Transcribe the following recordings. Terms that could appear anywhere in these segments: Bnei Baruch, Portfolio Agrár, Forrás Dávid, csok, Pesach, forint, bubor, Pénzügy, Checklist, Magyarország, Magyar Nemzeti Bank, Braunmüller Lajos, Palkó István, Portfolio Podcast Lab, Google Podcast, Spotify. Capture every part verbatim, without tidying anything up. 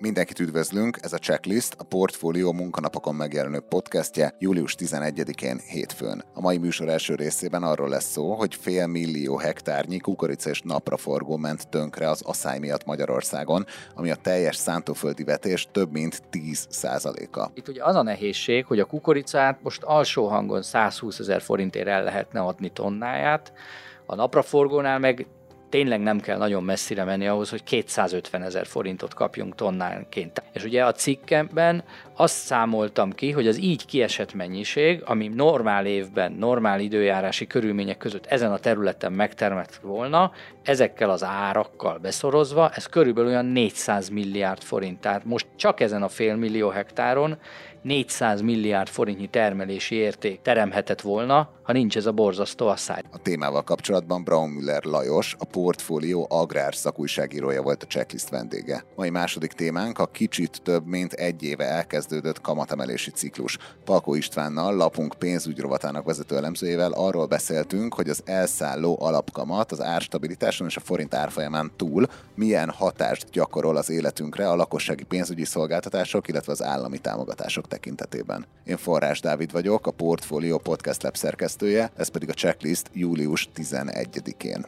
Mindenkit üdvözlünk, ez a Checklist, a Portfolio munkanapokon megjelenő podcastje július tizenegyedikén hétfőn. A mai műsor első részében arról lesz szó, hogy fél millió hektárnyi kukorica és napraforgó ment tönkre az aszály miatt Magyarországon, ami a teljes szántóföldi vetés több mint tíz százaléka. Itt ugye az a nehézség, hogy a kukoricát most alsó hangon százhúszezer forintért el lehetne adni tonnáját, a napraforgónál meg tényleg nem kell nagyon messzire menni ahhoz, hogy kétszázötvenezer forintot kapjunk tonnánként. És ugye a cikkemben azt számoltam ki, hogy az így kiesett mennyiség, ami normál évben, normál időjárási körülmények között ezen a területen megtermett volna, ezekkel az árakkal beszorozva, ez körülbelül olyan négyszáz milliárd forint. Tehát most csak ezen a fél millió hektáron négyszáz milliárd forintnyi termelési érték teremhetett volna, ha nincs ez a borzasztó asszály. A témával kapcsolatban Braunmüller Lajos, a Portfolio Agrár szakújságírója volt a Checklist vendége. Mai második témánk a kicsit több mint egy éve elkezdődött kamatemelési ciklus. Palkó Istvánnal, lapunk pénzügy rovatának vezető elemzőjével arról beszéltünk, hogy az elszálló alapkamat az árstabilitáson és a forint árfolyamán túl milyen hatást gyakorol az életünkre a lakossági pénzügyi szolgáltatások, illetve az állami támogatások tekintetében. Én Forrás Dávid vagyok, a Portfolio Podcast Lab szerkesztője, ez pedig a Checklist július tizenegyedikén.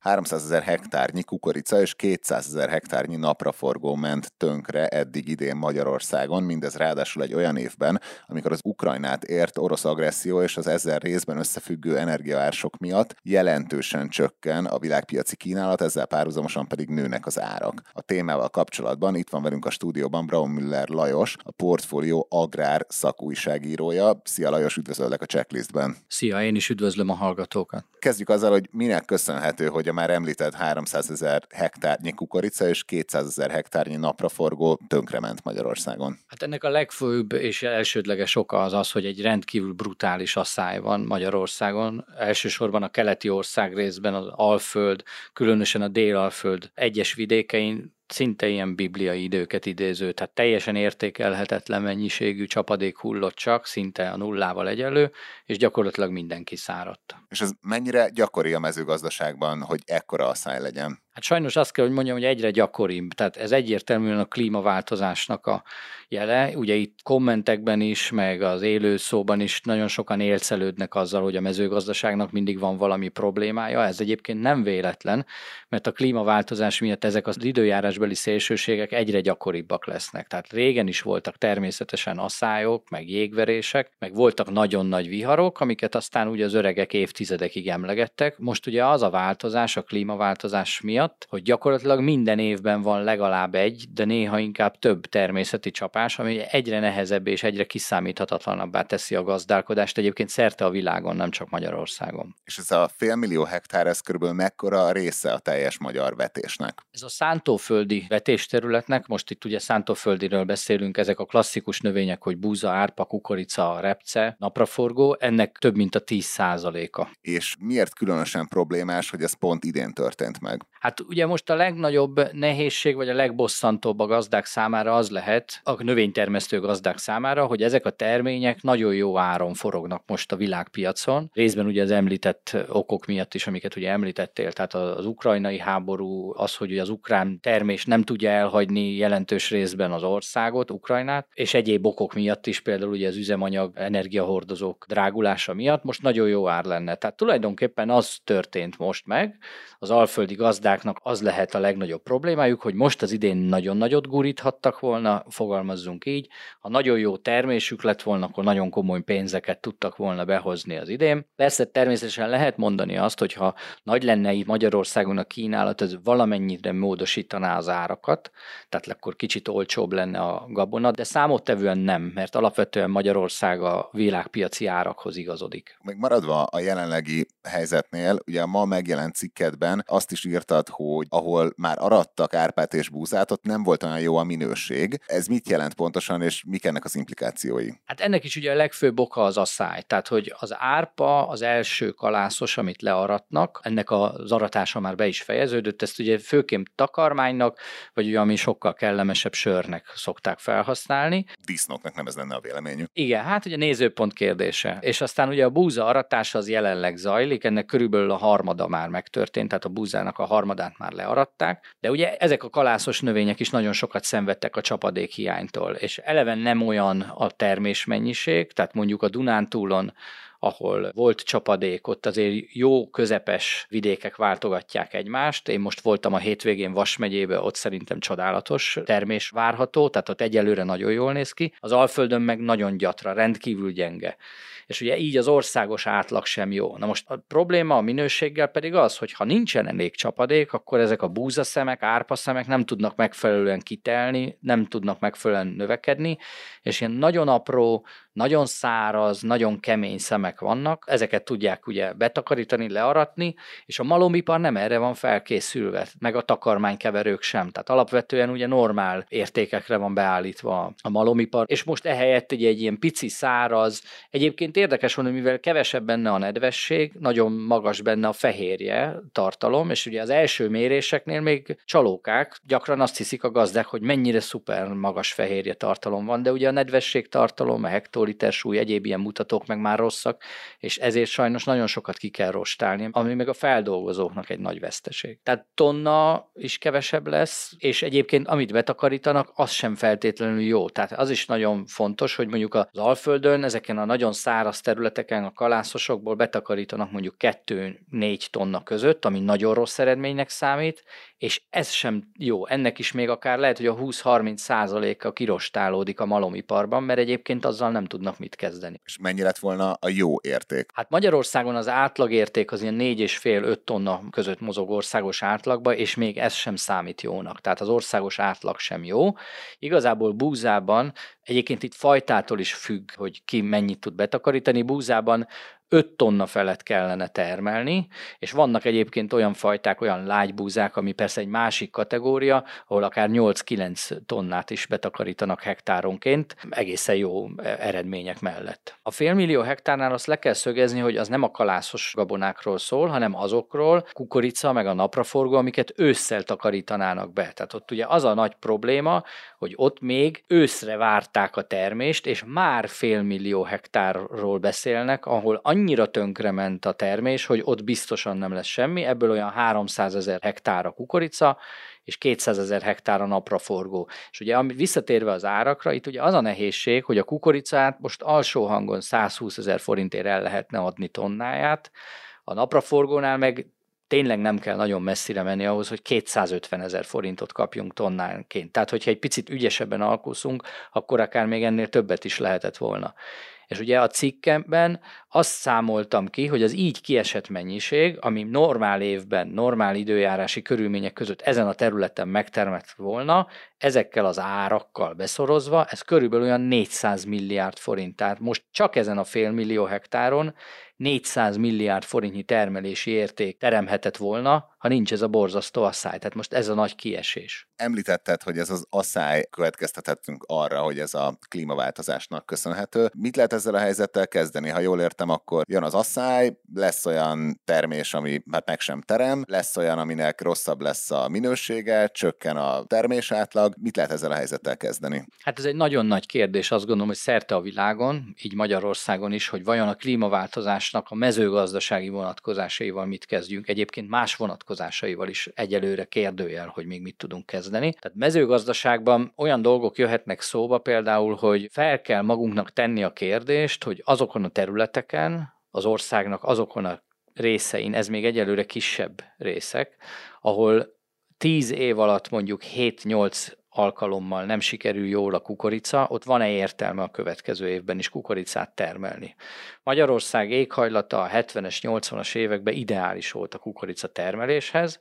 háromszázezer hektárnyi kukorica és kétszázezer hektárnyi napraforgó ment tönkre eddig idén Magyarországon, mindez ráadásul egy olyan évben, amikor az Ukrajnát ért orosz agresszió és az ezzel részben összefüggő energiaársok miatt jelentősen csökken a világpiaci kínálat, ezzel párhuzamosan pedig nőnek az árak. A témával kapcsolatban itt van velünk a stúdióban Braunmüller Lajos, a Portfolio Agrár szakújságírója. Szia Lajos, üdvözöllek a Checklistben. Szia, én is üdvözlöm a hallgatókat. Kezdjük azzal, hogy minek köszönhető, hogy a már említett háromszázezer hektárnyi kukorica és kétszázezer hektárnyi napraforgó tönkrement Magyarországon. Hát ennek a legfőbb és elsődleges oka az az, hogy egy rendkívül brutális asszály van Magyarországon. Elsősorban a keleti ország részben az Alföld, különösen a Dél-Alföld egyes vidékein szinte ilyen bibliai időket idéző, tehát teljesen értékelhetetlen mennyiségű csapadék hullott csak, szinte a nullával egyenlő, és gyakorlatilag mindenki száradt. És ez mennyire gyakori a mezőgazdaságban, hogy ekkora asszály legyen? Hát sajnos azt kell, hogy mondjam, hogy egyre gyakoribb, tehát ez egyértelműen a klímaváltozásnak a jele. Ugye itt kommentekben is, meg az élő szóban is nagyon sokan élcelődnek azzal, hogy a mezőgazdaságnak mindig van valami problémája. Ez egyébként nem véletlen, mert a klímaváltozás miatt ezek az időjárásbeli szélsőségek egyre gyakoribbak lesznek. Tehát régen is voltak természetesen asszályok, meg jégverések, meg voltak nagyon nagy viharok, amiket aztán ugye az öregek évtizedekig emlegettek. Most ugye az a változás, a klímaváltozás miatt, hogy gyakorlatilag minden évben van legalább egy, de néha inkább több természeti csapás, ami egyre nehezebb és egyre kiszámíthatatlanabbá teszi a gazdálkodást, egyébként szerte a világon, nem csak Magyarországon. És ez a félmillió hektár, ez körülbelül mekkora a része a teljes magyar vetésnek? Ez a szántóföldi vetésterületnek, most itt ugye szántóföldiről beszélünk, ezek a klasszikus növények, hogy búza, árpa, kukorica, repce, napraforgó, ennek több mint a tíz százaléka. És miért különösen problémás, hogy ez pont idén történt meg? Hát ugye most a legnagyobb nehézség, vagy a legbosszantóbb a gazdák számára az lehet, a növénytermesztő gazdák számára, hogy ezek a termények nagyon jó áron forognak most a világpiacon. Részben ugye az említett okok miatt is, amiket ugye említettél, tehát az ukrajnai háború, az, hogy az ukrán termés nem tudja elhagyni jelentős részben az országot, Ukrajnát, és egyéb okok miatt is, például ugye az üzemanyag, energiahordozók drágulása miatt most nagyon jó ár lenne. Tehát tulajdonképpen az történt most meg, az alföldi gazdák az lehet a legnagyobb problémájuk, hogy most az idén nagyon nagyot guríthattak volna, fogalmazzunk így, ha nagyon jó termésük lett volna, akkor nagyon komoly pénzeket tudtak volna behozni az idén. Persze természetesen lehet mondani azt, hogy ha nagy lenne itt Magyarországon a kínálat, ez valamennyire módosítaná az árakat, tehát akkor kicsit olcsóbb lenne a gabona, de számottevően nem, mert alapvetően Magyarország a világpiaci árakhoz igazodik. Még maradva a jelenlegi helyzetnél, ugye a ma megjelent cikketben azt is írta, hogy ahol már arattak árpát és búzát, ott nem volt olyan jó a minőség. Ez mit jelent pontosan, és mik ennek az implikációi? Hát ennek is ugye a legfőbb oka az asszály. Tehát, hogy az árpa az első kalászos, amit learatnak, ennek az aratása már be is fejeződött, ezt ugye főként takarmánynak, vagy ugye, ami sokkal kellemesebb sörnek szokták felhasználni. Disznóknak nem ez lenne a véleményük. Igen, hát ugye nézőpont kérdése. És aztán ugye a búza aratása az jelenleg zajlik, ennek körülbelül a harmada már megtörtént, tehát a búzának a harmadát már learatták, de ugye ezek a kalászos növények is nagyon sokat szenvedtek a csapadék hiánytól, és eleven nem olyan a termésmennyiség, tehát mondjuk a Dunántúlon, ahol volt csapadék, ott azért jó, közepes vidékek váltogatják egymást. Én most voltam a hétvégén Vas megyében, ott szerintem csodálatos termés várható, tehát ott egyelőre nagyon jól néz ki. Az Alföldön meg nagyon gyatra, rendkívül gyenge. És ugye így az országos átlag sem jó. Na most a probléma a minőséggel pedig az, hogy ha nincsen elég csapadék, akkor ezek a búzaszemek, árpaszemek nem tudnak megfelelően kitelni, nem tudnak megfelelően növekedni, és ilyen nagyon apró, nagyon száraz, nagyon kemény szemek vannak, ezeket tudják ugye betakarítani, learatni, és a malomipar nem erre van felkészülve, meg a takarmánykeverők sem. Tehát alapvetően ugye normál értékekre van beállítva a malomipar, és most ehelyett ugye egy ilyen pici száraz, egyébként érdekes mondani, mivel kevesebb benne a nedvesség, nagyon magas benne a fehérje tartalom, és ugye az első méréseknél még csalókák, gyakran azt hiszik a gazdák, hogy mennyire szuper magas fehérje tartalom van, de ugye a nedvesség tartalom, a hektoliter súly, egyéb ilyen mutatók meg már rosszak, és ezért sajnos nagyon sokat ki kell rostálni, ami meg a feldolgozóknak egy nagy veszteség. Tehát tonna is kevesebb lesz, és egyébként amit betakarítanak, az sem feltétlenül jó. Tehát az is nagyon fontos, hogy mondjuk az Alföldön, ezeken a nagyon száraz területeken a kalászosokból betakarítanak mondjuk kettő-négy tonna között, ami nagyon rossz eredménynek számít, és ez sem jó. Ennek is még akár lehet, hogy a húsz-harminc százaléka kirostálódik a malomiparban, mert egyébként azzal nem tudnak mit kezdeni. És mennyi lett volna a jó érték? Hát Magyarországon az átlagérték az ilyen négy és fél öt tonna között mozog országos átlagba, és még ez sem számít jónak. Tehát az országos átlag sem jó. Igazából búzában, egyébként itt fajtától is függ, hogy ki mennyit tud betakarítani, búzában öt tonna felett kellene termelni, és vannak egyébként olyan fajták, olyan lágybúzák, ami persze egy másik kategória, ahol akár nyolc-kilenc tonnát is betakarítanak hektáronként, egészen jó eredmények mellett. A félmillió hektárnál azt le kell szögezni, hogy az nem a kalászos gabonákról szól, hanem azokról, kukorica meg a napraforgó, amiket ősszel takarítanának be. Tehát ott ugye az a nagy probléma, hogy ott még őszre várták a termést, és már félmillió hektárról beszélnek, ahol annyira tönkrement a termés, hogy ott biztosan nem lesz semmi, ebből olyan háromszázezer hektár a kukorica, és kétszázezer hektár a napraforgó. És ugye visszatérve az árakra, itt ugye az a nehézség, hogy a kukoricát most alsó hangon százhúszezer forintért el lehetne adni tonnáját, a napraforgónál meg tényleg nem kell nagyon messzire menni ahhoz, hogy kétszázötvenezer forintot kapjunk tonnánként. Tehát, hogyha egy picit ügyesebben alkuszunk, akkor akár még ennél többet is lehetett volna. És ugye a cikkemben azt számoltam ki, hogy az így kiesett mennyiség, ami normál évben, normál időjárási körülmények között ezen a területen megtermett volna, ezekkel az árakkal beszorozva, ez körülbelül olyan négyszáz milliárd forint. Tehát most csak ezen a félmillió hektáron négyszáz milliárd forintnyi termelési érték teremhetett volna, ha nincs ez a borzasztó asszály. Tehát most ez a nagy kiesés. Említetted, hogy ez az asszály, következtethetünk arra, hogy ez a klímaváltozásnak köszönhető. Mit lehet ezzel a helyzettel kezdeni? Ha jól értem, akkor jön az asszály, lesz olyan termés, ami hát meg sem terem, lesz olyan, aminek rosszabb lesz a minősége, csökken a termés átlag. Mit lehet ezzel a helyzettel kezdeni? Hát ez egy nagyon nagy kérdés, azt gondolom, hogy szerte a világon, így Magyarországon is, hogy vajon a klímaváltozás a mezőgazdasági vonatkozásaival mit kezdjünk, egyébként más vonatkozásaival is egyelőre kérdőjel, hogy még mit tudunk kezdeni. Tehát mezőgazdaságban olyan dolgok jöhetnek szóba például, hogy fel kell magunknak tenni a kérdést, hogy azokon a területeken, az országnak azokon a részein, ez még egyelőre kisebb részek, ahol tíz év alatt mondjuk hét-nyolc alkalommal nem sikerül jól a kukorica, ott van-e értelme a következő évben is kukoricát termelni. Magyarország éghajlata a hetvenes, nyolcvanas években ideális volt a kukorica termeléshez,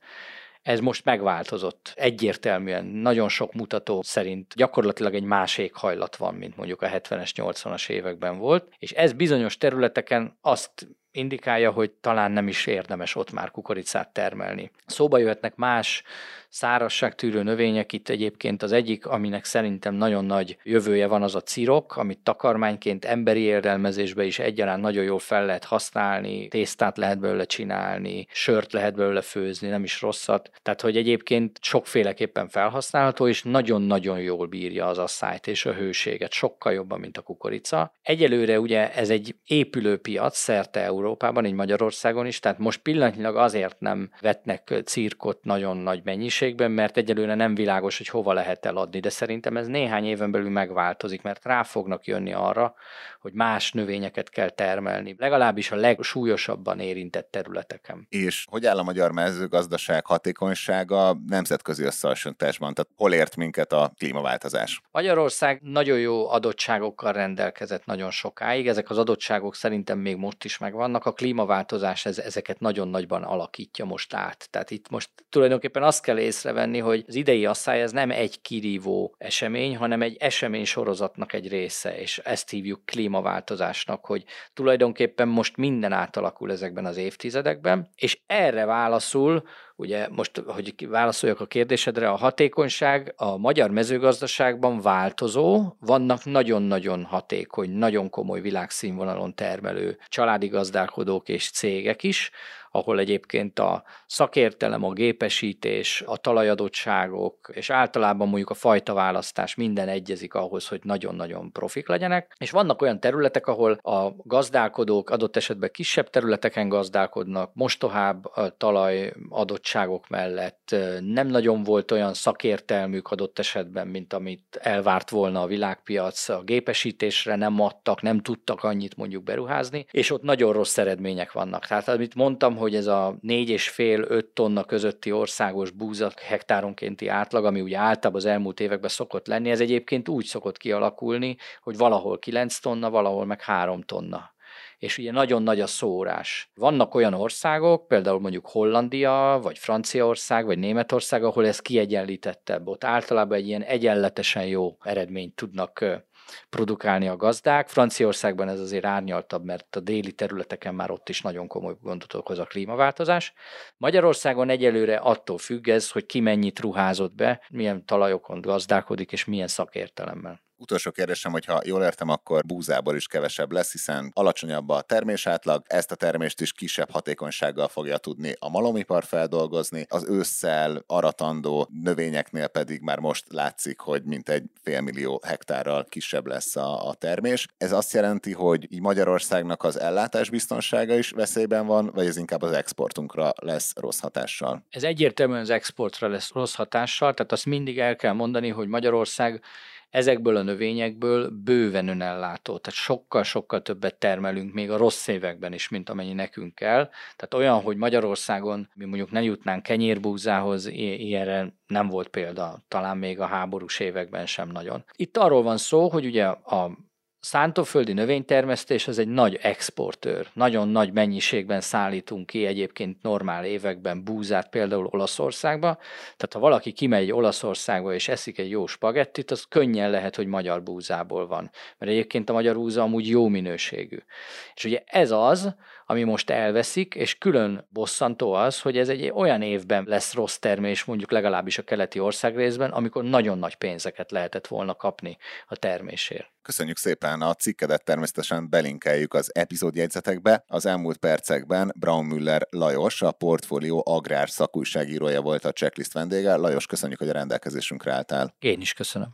ez most megváltozott. Egyértelműen nagyon sok mutató szerint gyakorlatilag egy más éghajlat van, mint mondjuk a hetvenes, nyolcvanas években volt, és ez bizonyos területeken azt indikálja, hogy talán nem is érdemes ott már kukoricát termelni. Szóba jöhetnek más szárazságtűrő növények, itt egyébként az egyik, aminek szerintem nagyon nagy jövője van, az a cirok, amit takarmányként emberi érdelmezésbe is egyaránt nagyon jól fel lehet használni, tésztát lehet belőle csinálni, sört lehet belőle főzni, nem is rosszat. Tehát, hogy egyébként sokféleképpen felhasználható, és nagyon-nagyon jól bírja az asszályt és a hőséget, sokkal jobban, mint a kukorica. Egyelőre ugye ez egy épülő piac szerte Európában, így Magyarországon is, tehát most pillanatnyilag azért nem vetnek cirkot nagyon nagy mennyiségben, mert egyelőre nem világos, hogy hova lehet eladni, de szerintem ez néhány éven belül megváltozik, mert rá fognak jönni arra, hogy más növényeket kell termelni, legalábbis a legsúlyosabban érintett területeken. És hogy áll a magyar mezőgazdaság hatékonysága nemzetközi összehasonlításban? Tehát hol ért minket a klímaváltozás? Magyarország nagyon jó adottságokkal rendelkezett nagyon sokáig, ezek az adottságok szerintem még most is megvannak, a klímaváltozás ez, ezeket nagyon nagyban alakítja most át. Tehát itt most tulajdonképpen azt kell észrevenni, hogy az idei asszály ez nem egy kirívó esemény, hanem egy esemény sorozatnak egy része, és ezt hívjuk klímaváltozásnak, hogy tulajdonképpen most minden átalakul ezekben az évtizedekben, és erre válaszul, ugye most, hogy válaszoljak a kérdésedre, a hatékonyság a magyar mezőgazdaságban változó, vannak nagyon-nagyon hatékony, nagyon komoly világszínvonalon termelő családi gazdálkodók és cégek is, ahol egyébként a szakértelem, a gépesítés, a talajadottságok, és általában mondjuk a fajtaválasztás minden egyezik ahhoz, hogy nagyon-nagyon profik legyenek. És vannak olyan területek, ahol a gazdálkodók adott esetben kisebb területeken gazdálkodnak, mostohább a talaj adottságok mellett, nem nagyon volt olyan szakértelmük adott esetben, mint amit elvárt volna a világpiac, a gépesítésre nem adtak, nem tudtak annyit mondjuk beruházni, és ott nagyon rossz eredmények vannak. Tehát amit mondtam, hogy ez a négy és fél öt tonna közötti országos búza hektáronkénti átlag, ami ugye általában az elmúlt években szokott lenni, ez egyébként úgy szokott kialakulni, hogy valahol kilenc tonna, valahol meg három tonna. És ugye nagyon nagy a szórás. Vannak olyan országok, például mondjuk Hollandia, vagy Franciaország, vagy Németország, ahol ez kiegyenlítettebb. Ott általában egy ilyen egyenletesen jó eredményt tudnak produkálni a gazdák. Franciaországban ez azért árnyaltabb, mert a déli területeken már ott is nagyon komoly gondot okoz a klímaváltozás. Magyarországon egyelőre attól függ ez, hogy ki mennyit ruházott be, milyen talajokon gazdálkodik, és milyen szakértelemmel. Utolsó kérdésem, hogyha jól értem, akkor búzából is kevesebb lesz, hiszen alacsonyabb a termésátlag, ezt a termést is kisebb hatékonysággal fogja tudni a malomipar feldolgozni, az ősszel aratandó növényeknél pedig már most látszik, hogy mintegy félmillió hektárral kisebb lesz a, a termés. Ez azt jelenti, hogy így Magyarországnak az ellátás biztonsága is veszélyben van, vagy ez inkább az exportunkra lesz rossz hatással? Ez egyértelműen az exportra lesz rossz hatással, tehát azt mindig el kell mondani, hogy Magyarország ezekből a növényekből bőven önellátó, tehát sokkal-sokkal többet termelünk még a rossz években is, mint amennyi nekünk kell. Tehát olyan, hogy Magyarországon mi mondjuk ne jutnánk kenyérbúzához, ilyenre nem volt példa, talán még a háborús években sem nagyon. Itt arról van szó, hogy ugye a szántóföldi növénytermesztés az egy nagy exportőr. Nagyon nagy mennyiségben szállítunk ki egyébként normál években búzát például Olaszországba. Tehát ha valaki kimegy Olaszországba és eszik egy jó spagettit, az könnyen lehet, hogy magyar búzából van. Mert egyébként a magyar búza amúgy jó minőségű. És ugye ez az, ami most elveszik, és külön bosszantó az, hogy ez egy olyan évben lesz rossz termés, mondjuk legalábbis a keleti ország részben, amikor nagyon nagy pénzeket lehetett volna kapni a termésért. Köszönjük szépen, a cikkedet természetesen belinkeljük az epizódjegyzetekbe. Az elmúlt percekben Braunmüller Lajos, a Portfolio Agrár szakújságírója volt a Checklist vendége. Lajos, köszönjük, hogy a rendelkezésünkre álltál. Én is köszönöm.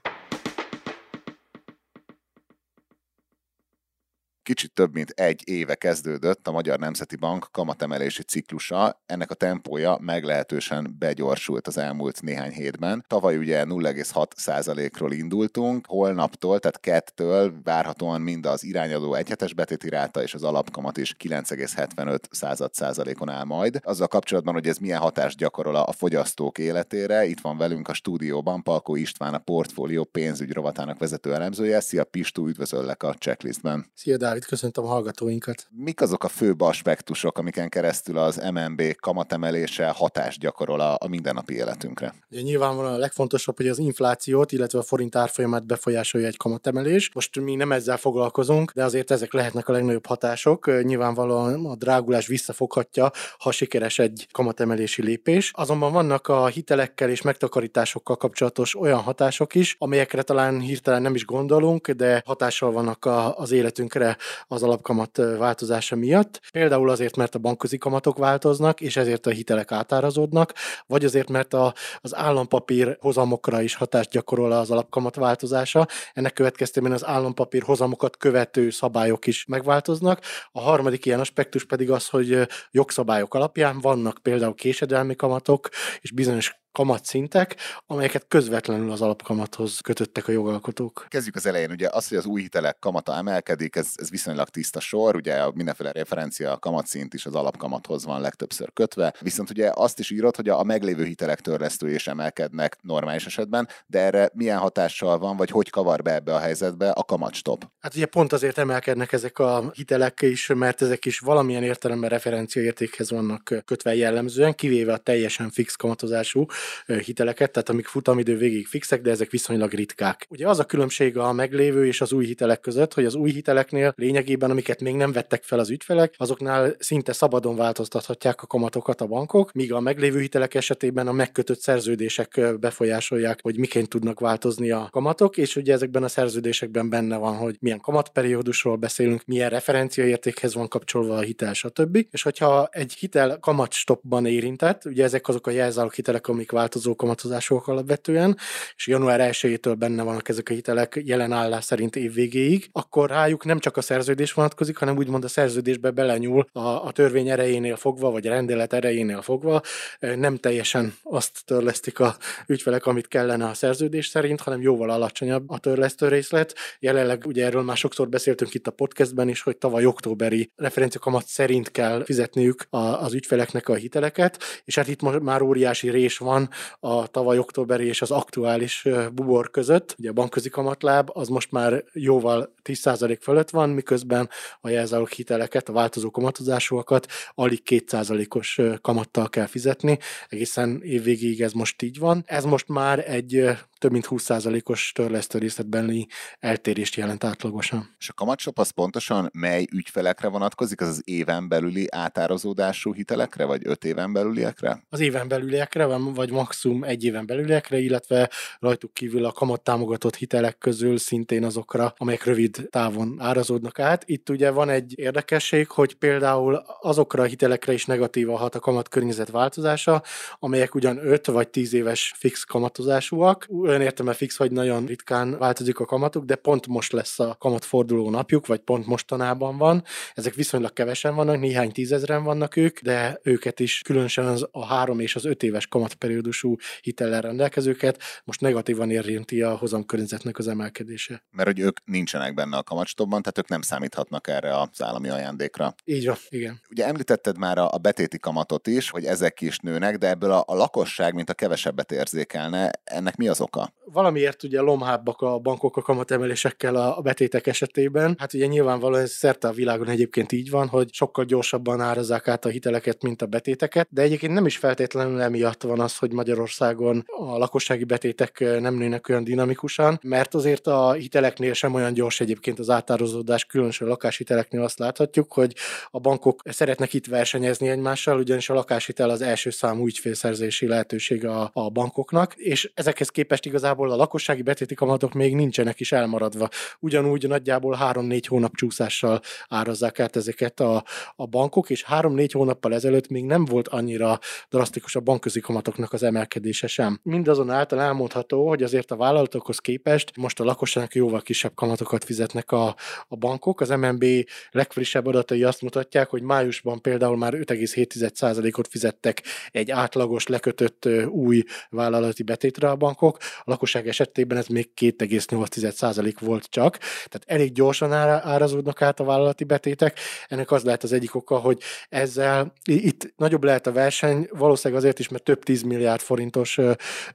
Kicsit több mint egy éve kezdődött a Magyar Nemzeti Bank kamatemelési ciklusa, ennek a tempója meglehetősen begyorsult az elmúlt néhány hétben. Tavaly ugye nulla egész hat százalékról indultunk, holnaptól, tehát kettől várhatóan mind az irányadó egyhetes betéti ráta és az alapkamat is kilenc egész hetvenöt százalékon áll majd. Azzal kapcsolatban, hogy ez milyen hatást gyakorol a fogyasztók életére, itt van velünk a stúdióban Palkó István, a Portfolio Pénzügy rovatának vezető elemzője. Szia Pistó, üdvözöllek a Checklistben. Szia Dávid. Dávid, köszöntöm a hallgatóinkat. Mik azok a főbb aspektusok, amiken keresztül az em en bé kamatemelése hatást gyakorol a, a mindennapi életünkre? Ugye nyilvánvalóan a legfontosabb, hogy az inflációt, illetve a forint árfolyamát befolyásolja egy kamatemelés. Most mi nem ezzel foglalkozunk, de azért ezek lehetnek a legnagyobb hatások. Nyilvánvalóan a drágulás visszafoghatja, ha sikeres egy kamatemelési lépés. Azonban vannak a hitelekkel és megtakarításokkal kapcsolatos olyan hatások is, amelyekre talán hirtelen nem is gondolunk, de hatással vannak a, az életünkre az alapkamat változása miatt. Például azért, mert a bankközi kamatok változnak, és ezért a hitelek átárazódnak, vagy azért, mert a, az állampapír hozamokra is hatást gyakorol az alapkamat változása. Ennek következtében az állampapír hozamokat követő szabályok is megváltoznak. A harmadik ilyen aspektus pedig az, hogy jogszabályok alapján vannak például késedelmi kamatok és bizonyos kamatszintek, amelyeket közvetlenül az alapkamathoz kötöttek a jogalkotók. Kezdjük az elején, ugye az, hogy az új hitelek kamata emelkedik, ez, ez viszonylag tiszta sor, ugye mindenféle referencia kamatszint is az alapkamathoz van legtöbbször kötve, viszont ugye azt is írod, hogy a meglévő hitelek törlesztői is emelkednek normális esetben, de erre milyen hatással van, vagy hogy kavar be ebbe a helyzetbe a kamatstop? Hát ugye pont azért emelkednek ezek a hitelek is, mert ezek is valamilyen értelemben referenciaértékhez vannak kötve jellemzően, kivéve a teljesen fix kamatozású hiteleket, tehát amik futamidő végig fixek, de ezek viszonylag ritkák. Ugye az a különbség a meglévő és az új hitelek között, hogy az új hiteleknél lényegében, amiket még nem vettek fel az ügyfelek, azoknál szinte szabadon változtathatják a kamatokat a bankok, míg a meglévő hitelek esetében a megkötött szerződések befolyásolják, hogy miként tudnak változni a kamatok, és ugye ezekben a szerződésekben benne van, hogy milyen kamatperiódusról beszélünk, milyen referenciaértékhez van kapcsolva a hitel, stb. És hogyha egy hitel kamatstopban érintett, ugye ezek azok a jelzálog hitelek, amik változó kamatozások alapvetően, és január elsejétől benne vannak ezek a hitelek jelen állás szerint évvégéig, akkor rájuk nem csak a szerződés vonatkozik, hanem úgymond a szerződésbe belenyúl a, a törvény erejénél fogva, vagy a rendelet erejénél fogva, nem teljesen azt törlesztik a ügyfelek, amit kellene a szerződés szerint, hanem jóval alacsonyabb a törlesztő részlet. Jelenleg ugye erről már sokszor beszéltünk itt a podcastben is, hogy tavaly októberi referenciakamat szerint kell fizetniük a, az ügyfeleknek a hiteleket, és hát itt most már óriási rés van a tavaly októberi és az aktuális bubor között. Ugye a bankközi kamatláb az most már jóval tíz százalék fölött van, miközben a jelzálog hiteleket, a változó kamatozásúakat alig két százalékos kamattal kell fizetni. Egészen évvégéig ez most így van. Ez most már egy több mint húsz százalékos törlesztő részletbeni eltérést jelent átlagosan. És a kamatstop az pontosan mely ügyfelekre vonatkozik? Az az éven belüli átárazódású hitelekre, vagy öt éven belüliekre? Az éven belüliekre, vagy maximum egy éven belüliekre, illetve rajtuk kívül a kamattámogatott hitelek közül szintén azokra, amelyek rövid távon árazódnak át. Itt ugye van egy érdekesség, hogy például azokra a hitelekre is negatívan hat a kamatkörnyezet változása, amelyek ugyan öt vagy tíz éves fix kamatozásúak. Olyan értelme fix, hogy nagyon ritkán változik a kamatuk, de pont most lesz a kamatforduló napjuk, vagy pont mostanában van. Ezek viszonylag kevesen vannak, néhány tízezren vannak ők, de őket is különösen az a három és az öt éves kamatperiódusú hitellel rendelkezőket most negatívan érinti a hozamkörnyezetnek az emelkedése. Mert hogy ők nincsenek benne a kamatstopban, tehát ők nem számíthatnak erre az állami ajándékra. Így van, igen. Ugye említetted már a betéti kamatot is, hogy ezek is nőnek, de ebből a, a lakosság, mint a kevesebbet érzékelne, ennek mi az oka? Valamiért ugye lomhábbak a bankok a kamatemelésekkel a betétek esetében. Hát ugye nyilvánvalóan ez szerte a világon egyébként így van, hogy sokkal gyorsabban árazzák át a hiteleket, mint a betéteket, de egyébként nem is feltétlenül emiatt van az, hogy Magyarországon a lakossági betétek nem nőnek olyan dinamikusan, mert azért a hiteleknél sem olyan gyors egyébként az átárazódás, különösen a lakáshiteleknél azt láthatjuk, hogy a bankok szeretnek itt versenyezni egymással, ugyanis a lakáshitel az első számú ügyfélszerzési lehetőség a, a bankoknak, és ezekhez képest igazából a lakossági betéti kamatok még nincsenek is elmaradva. Ugyanúgy nagyjából három-négy hónap csúszással árazzák át ezeket a, a bankok, és három-négy hónappal ezelőtt még nem volt annyira drasztikus a bankközi kamatoknak az emelkedése sem. Mindazonáltal elmondható, hogy azért a vállalatokhoz képest most a lakosságnak jóval kisebb kamatokat fizetnek a, a bankok. Az em en bé legfrissebb adatai azt mutatják, hogy májusban például már öt egész hét százalékot fizettek egy átlagos lekötött új vállalati betétre a bankok, a lakosság esetében ez még két egész nyolc százalék volt csak, tehát elég gyorsan árazódnak át a vállalati betétek. Ennek az lehet az egyik oka, hogy ezzel itt nagyobb lehet a verseny, valószínűleg azért is, mert több tíz milliárd milliárd forintos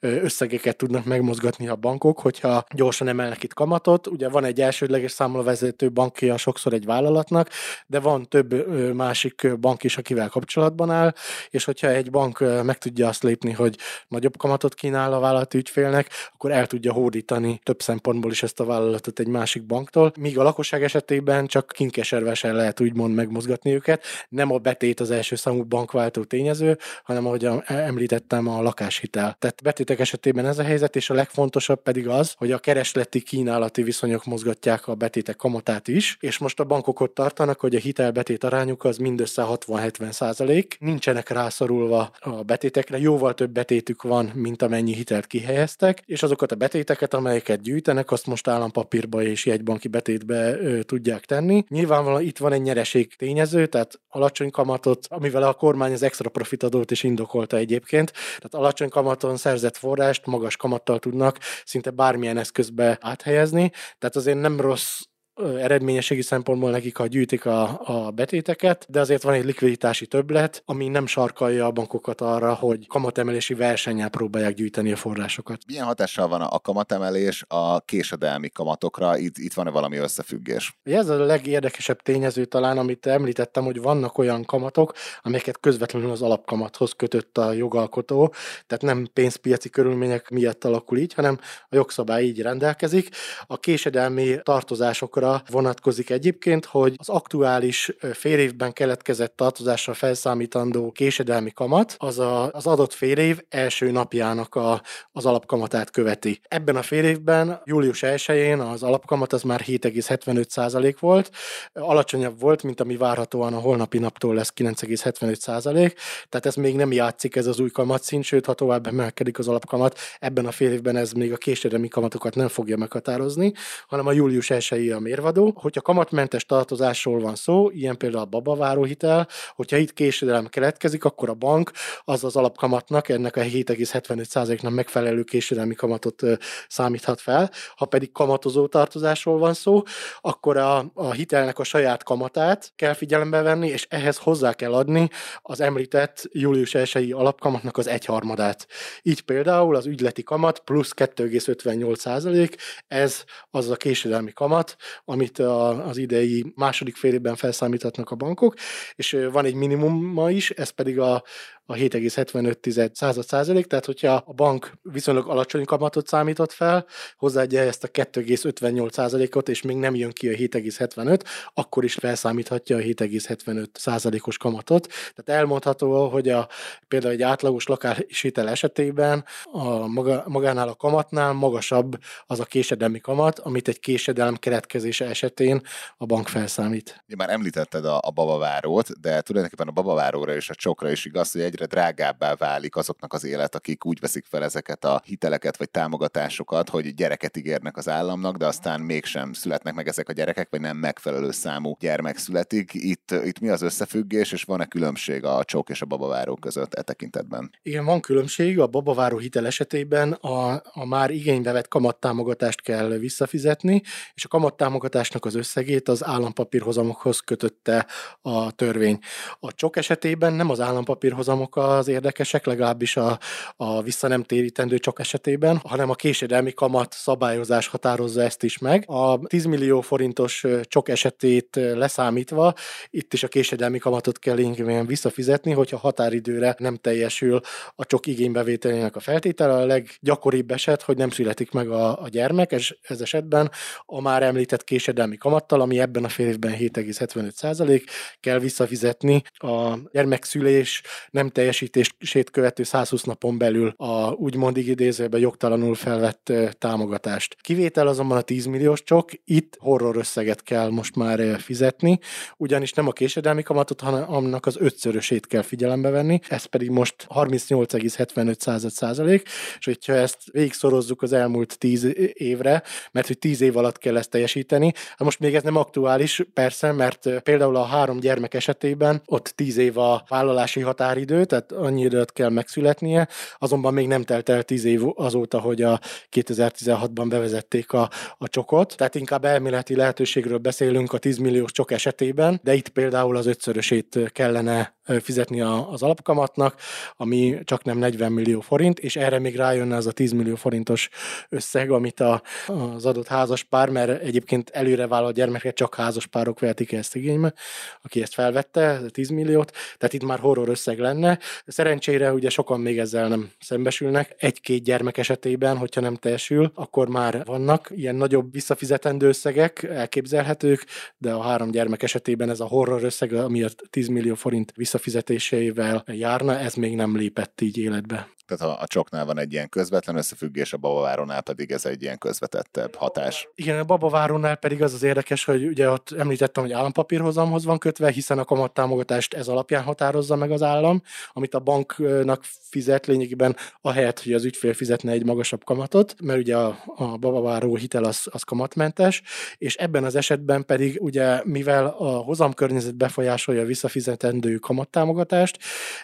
összegeket tudnak megmozgatni a bankok, hogyha gyorsan emelnek itt kamatot. Ugye van egy elsődleges számlavezető bankja sokszor egy vállalatnak, de van több másik bank is, akivel kapcsolatban áll, és hogyha egy bank meg tudja azt lépni, hogy nagyobb kamatot kínál a vállalati ügyfélnek, akkor el tudja hódítani több szempontból is ezt a vállalatot egy másik banktól, míg a lakosság esetében csak kinkeservesen lehet úgymond megmozgatni őket. Nem a betét az első számú bankváltó tényező, hanem ahogy említettem, a lakáshitel. Tehát betétek esetében ez a helyzet, és a legfontosabb pedig az, hogy a keresleti kínálati viszonyok mozgatják a betétek kamatát is, és most a bankok ott tartanak, hogy a hitelbetét arányuk az mindössze hatvan-hetven százalék, nincsenek rászorulva a betétekre, jóval több betétük van, mint amennyi hitelt kihelyeztek, és azokat a betéteket, amelyeket gyűjtenek, azt most állampapírba és jegybanki betétbe ö, tudják tenni. Nyilvánvalóan itt van egy nyereség tényező, tehát alacsony kamatot, amivel a kormány az extra profitadót is indokolta egyébként, tehát alacsony kamaton szerzett forrást magas kamattal tudnak szinte bármilyen eszközbe áthelyezni, tehát azért nem rossz eredményességi szempontból nekik, ha gyűjtik a, a betéteket, de azért van egy likviditási többlet, ami nem sarkalja a bankokat arra, hogy kamatemelési versennyel próbálják gyűjteni a forrásokat. Milyen hatással van a kamatemelés a késedelmi kamatokra? Itt, itt van-e valami összefüggés? Ez a legérdekesebb tényező talán, amit említettem, hogy vannak olyan kamatok, amelyeket közvetlenül az alapkamathoz kötött a jogalkotó, tehát nem pénzpiaci körülmények miatt alakul így, hanem a jogszabály így rendelkezik. A késedelmi tartozásokra vonatkozik egyébként, hogy az aktuális fél évben keletkezett tartozásra felszámítandó késedelmi kamat, az a, az adott fél év első napjának a, az alapkamatát követi. Ebben a fél évben, július elsején az alapkamat az már hét egész hetvenöt százalék volt, alacsonyabb volt, mint ami várhatóan a holnapi naptól lesz kilenc egész hetvenöt százalék, tehát ez még nem játszik ez az új kamatszint, sőt, ha tovább emelkedik az alapkamat, ebben a fél évben ez még a késedelmi kamatokat nem fogja meghatározni, hanem a július elsejé a mérvadó. Hogyha kamatmentes tartozásról van szó, ilyen például a babaváróhitel, hogyha itt késedelem keletkezik, akkor a bank az az alapkamatnak, ennek a hét egész hetvenöt százaléknak megfelelő késedelmi kamatot számíthat fel. Ha pedig kamatozó tartozásról van szó, akkor a, a hitelnek a saját kamatát kell figyelembe venni, és ehhez hozzá kell adni az említett július elsejé alapkamatnak az egyharmadát. Így például az ügyleti kamat plusz kettő egész ötvennyolc százalék, ez az a késedelmi kamat, amit az idei második fél évben felszámíthatnak a bankok, és van egy minimuma is, ez pedig a a hét egész hetvenöt százalék, tehát hogyha a bank viszonylag alacsony kamatot számított fel, hozzáadja ezt a kettő egész ötvennyolc százalékot, és még nem jön ki a hét egész hetvenöt, akkor is felszámíthatja a hét egész hetvenöt százalékos kamatot. Tehát elmondható, hogy a, például egy átlagos lakáshitel esetében a maga, magánál a kamatnál magasabb az a késedelmi kamat, amit egy késedelem keletkezése esetén a bank felszámít. Én már említetted a, a babavárót, de tulajdonképpen a babaváróra és a csokra is igaz, hogy egyre drágábbá válik azoknak az élet, akik úgy veszik fel ezeket a hiteleket vagy támogatásokat, hogy gyereket ígérnek az államnak, de aztán mégsem születnek meg ezek a gyerekek, vagy nem megfelelő számú gyermek születik. Itt, itt mi az összefüggés, és van-e különbség a csok és a babaváró között e tekintetben? Igen, van különbség. A babaváró hitel esetében a, a már igénybe vett kamattámogatást kell visszafizetni, és a kamattámogatásnak az összegét az állampapírhozamokhoz kötötte a törvény. A csok esetében nem az állampapírhozamok az érdekesek, legalábbis a, a vissza nem térítendő csok esetében, hanem a késedelmi kamat szabályozás határozza ezt is meg. A tíz millió forintos csok esetét leszámítva, itt is a késedelmi kamatot kell inkább visszafizetni, hogyha határidőre nem teljesül a csok igénybevételének a feltétele. A leggyakoribb eset, hogy nem születik meg a, a gyermek, és ez esetben a már említett késedelmi kamattal, ami ebben a fél évben hét egész hetvenöt százalék, kell visszafizetni a gyermekszülés nem teljesítését követő száz húsz napon belül a úgymond idézőben jogtalanul felvett támogatást. Kivétel azonban a tíz milliós csok, itt horror összeget kell most már fizetni, ugyanis nem a késedelmi kamatot, hanem annak az ötszörösét kell figyelembe venni, ez pedig most harmincnyolc egész hetvenöt százalék, és hogyha ezt végigszorozzuk az elmúlt tíz évre, mert hogy tíz év alatt kell ezt teljesíteni, most még ez nem aktuális, persze, mert például a három gyermek esetében ott tíz év a vállalási határidő, tehát annyi időt kell megszületnie, azonban még nem telt el tíz év azóta, hogy a kétezer-tizenhatban bevezették a, a csokot, tehát inkább elméleti lehetőségről beszélünk a tíz milliós csok esetében, de itt például az ötszörösét kellene fizetni az alapkamatnak, ami csak nem negyven millió forint, és erre még rájönne az a tíz millió forintos összeg, amit a, az adott házaspár, mert egyébként előre vállalt gyermeket csak házaspárok vehetik ezt igénybe, aki ezt felvette, tíz milliót, tehát itt már horror összeg lenne. Szerencsére ugye sokan még ezzel nem szembesülnek. Egy-két gyermek esetében, hogyha nem teljesül, akkor már vannak ilyen nagyobb visszafizetendő összegek, elképzelhetők, de a három gyermek esetében ez a horror összeg, ami a tíz millió forint visszafizetésével járna, ez még nem lépett így életbe. Tehát a csoknál van egy ilyen közvetlen összefüggés, a babavárónál pedig ez egy ilyen közvetettebb hatás. Igen, a babavárónál pedig az az érdekes, hogy ugye ott említettem, hogy állampapírhozamhoz van kötve, hiszen a kamattámogatást ez alapján határozza meg az állam, amit a banknak fizet lényegében ahelyett, hogy az ügyfél fizetne egy magasabb kamatot, mert ugye a, a babaváró hitel az, az kamatmentes, és ebben az esetben pedig ugye mivel a hozamkörnyezet befolyásolja a visszafizetendő kamattámogatást,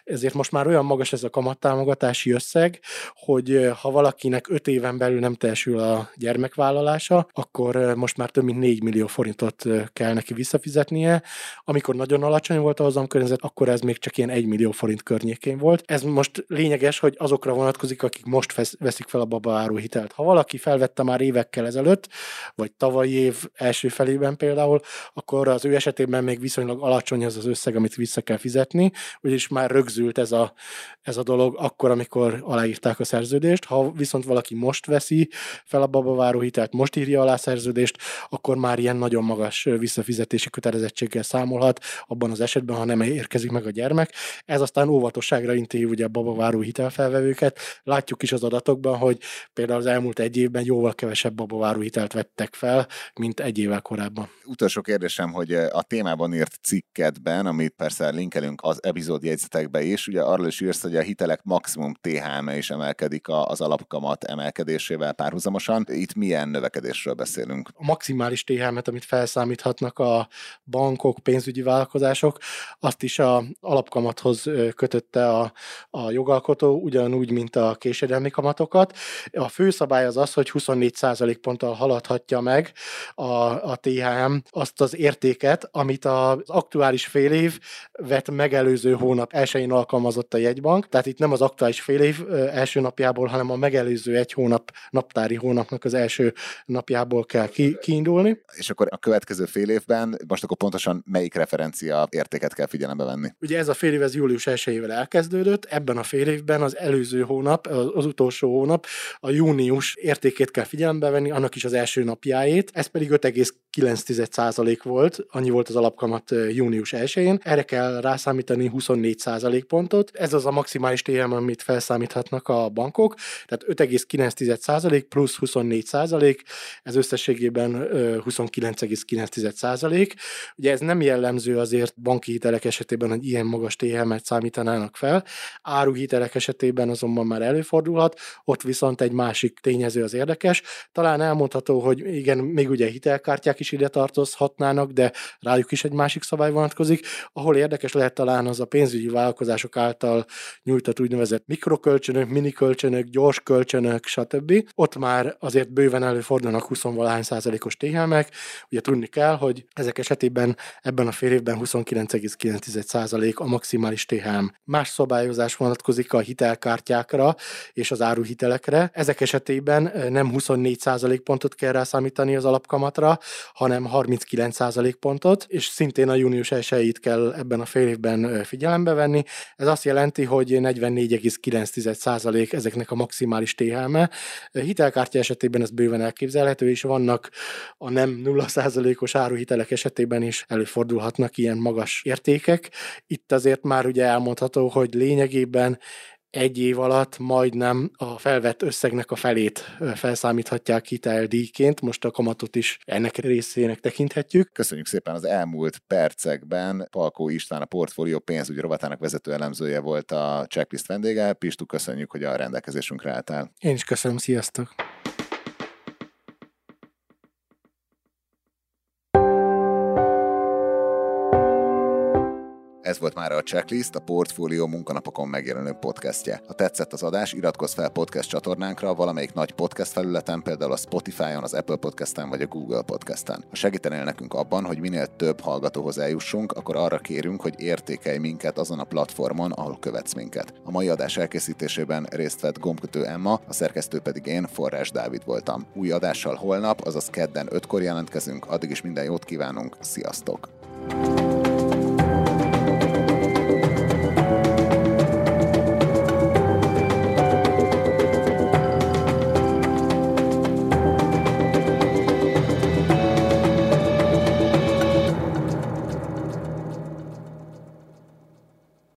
ezért most már olyan magas ez a kamattámogatási összeg, hogy ha valakinek öt éven belül nem teljesül a gyermekvállalása, akkor most már több mint négy millió forintot kell neki visszafizetnie. Amikor nagyon alacsony volt a hozamkörnyezet, akkor ez még csak ilyen egy millió forint környékén volt. Ez most lényeges, hogy azokra vonatkozik, akik most fesz, veszik fel a babaáru hitelt. Ha valaki felvette már évekkel ezelőtt, vagy tavalyi év első felében például, akkor az ő esetében még viszonylag alacsony az az összeg, amit vissza kell fizetni, úgyis már rögzült ez a, ez a dolog akkor, amikor aláírták a szerződést. Ha viszont valaki most veszi fel a babaváró hitelt, most írja alá a szerződést, akkor már ilyen nagyon magas visszafizetési kötelezettséggel számolhat abban az esetben, ha nem érkezik meg a gyermek. Ez aztán óvatosságra inti ugye a babaváró hitelfelvevőket. Látjuk is az adatokban, hogy például az elmúlt egy évben jóval kevesebb babaváró hitelt vettek fel, mint egy évvel korábban. Utolsó kérdésem, hogy a témában írt cikketben, amit persze linkelünk az epizódjegyzetekbe is, ugye arról is írsz, hogy a hitelek maximum té há em-e is emelkedik az alapkamat emelkedésével párhuzamosan. Itt milyen növekedésről beszélünk? A maximális té há em-et, amit felszámíthatnak a bankok, pénzügyi vállalkozások, azt is az alapkamathoz kötötte a, a jogalkotó, ugyanúgy, mint a késedelmi kamatokat. A fő szabály az az, hogy huszonnégy százalékponttal haladhatja meg a, a té há em azt az értéket, amit az aktuális fél év vett megelőző hónap elsőjén alkalmazott a jegybank. Tehát itt nem az aktuális fél év első napjából, hanem a megelőző egy hónap, naptári hónapnak az első napjából kell ki, kiindulni. És akkor a következő fél évben, most akkor pontosan melyik referencia értéket kell figyelembe venni? Ugye ez a fél év, ez július elsejével elkezdődött, ebben a fél évben az előző hónap, az utolsó hónap, a június értékét kell figyelembe venni, annak is az első napjáét, ez pedig öt egész kilenc százalék volt, annyi volt az alapkamat június elsején, erre kell rászámítani huszonnégy százalékpontot, ez az a maximális té há em, amit felszámíthatnak a bankok, tehát öt egész kilenc százalék plusz huszonnégy százalék, ez összességében huszonkilenc egész kilenc százalék. Ugye ez nem jellemző azért banki hitelek esetében, hogy ilyen magas té há em-et számítanának fel, áruhitelek esetében azonban már előfordulhat, ott viszont egy másik tényező az érdekes. Talán elmondható, hogy igen, még ugye hitelkártyák is ide tartozhatnának, de rájuk is egy másik szabály vonatkozik, ahol érdekes lehet talán az a pénzügyi vállalkozások által nyújtott úgynevezett mikrokölcsönök, minikölcsönök, gyors kölcsönök, stb. Ott már azért bőven előfordulnak húsz-valahány százalékos té há em-ek. Ugye tudni kell, hogy ezek esetében ebben a fél évben huszonkilenc egész kilenc százalék a maximális té há em. Más szabályozás vonatkozik a hitelkártyákra és az áruhitelekre. Ezek esetében nem huszonnégy százalékpontot kell rászámítani az alapkamatra, hanem harminckilenc százalékpontot, és szintén a június elsejét kell ebben a fél évben figyelembe venni. Ez azt jelenti, hogy negyvennégy egész kilenc százalék ezeknek a maximális té há em-e. Hitelkártya esetében ez bőven elképzelhető, és vannak a nem nulla százalékos áruhitelek esetében is előfordulhatnak ilyen magas értékek. Itt azért már ugye elmondható, hogy lényegében egy év alatt majdnem a felvett összegnek a felét felszámíthatják hiteldíjként, most a kamatot is ennek részének tekinthetjük. Köszönjük szépen, az elmúlt percekben Palkó István, a Portfolio pénzügy rovatának vezető elemzője volt a Checklist vendége. Pistu, köszönjük, hogy a rendelkezésünkre álltál. Én is köszönöm, sziasztok! Ez volt már a Checklist, a Portfolio munkanapokon megjelenő podcastje. Ha tetszett az adás, iratkozz fel podcast csatornánkra valamelyik nagy podcast felületen, például a Spotify-on, az Apple Podcast-en vagy a Google Podcast-en. Ha segítenél nekünk abban, hogy minél több hallgatóhoz eljussunk, akkor arra kérünk, hogy értékelj minket azon a platformon, ahol követsz minket. A mai adás elkészítésében részt vett gombkötő Emma, a szerkesztő pedig én, Forrás Dávid voltam. Új adással holnap, azaz kedden ötkor jelentkezünk, addig is minden jót kívánunk, sziasztok!